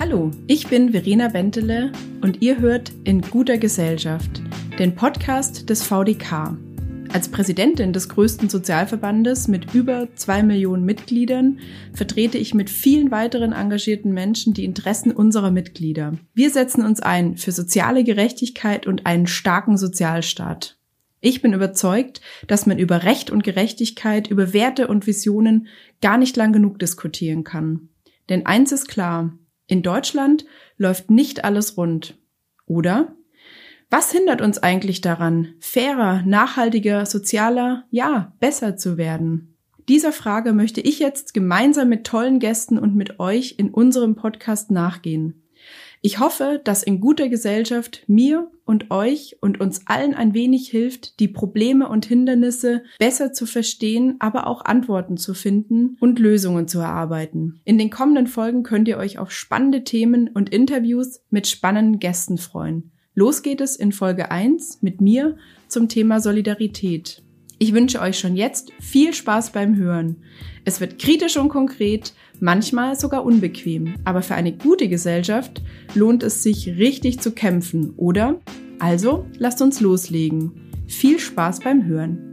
Hallo, ich bin Verena Bentele und ihr hört In guter Gesellschaft, den Podcast des VdK. Als Präsidentin des größten Sozialverbandes mit über 2 Millionen Mitgliedern vertrete ich mit vielen weiteren engagierten Menschen die Interessen unserer Mitglieder. Wir setzen uns ein für soziale Gerechtigkeit und einen starken Sozialstaat. Ich bin überzeugt, dass man über Recht und Gerechtigkeit, über Werte und Visionen gar nicht lang genug diskutieren kann. Denn eins ist klar: In Deutschland läuft nicht alles rund, oder? Was hindert uns eigentlich daran, fairer, nachhaltiger, sozialer, ja, besser zu werden? Dieser Frage möchte ich jetzt gemeinsam mit tollen Gästen und mit euch in unserem Podcast nachgehen. Ich hoffe, dass In guter Gesellschaft mir und euch und uns allen ein wenig hilft, die Probleme und Hindernisse besser zu verstehen, aber auch Antworten zu finden und Lösungen zu erarbeiten. In den kommenden Folgen könnt ihr euch auf spannende Themen und Interviews mit spannenden Gästen freuen. Los geht es in Folge 1 mit mir zum Thema Solidarität. Ich wünsche euch schon jetzt viel Spaß beim Hören. Es wird kritisch und konkret, manchmal sogar unbequem. Aber für eine gute Gesellschaft lohnt es sich, richtig zu kämpfen, oder? Also, lasst uns loslegen. Viel Spaß beim Hören.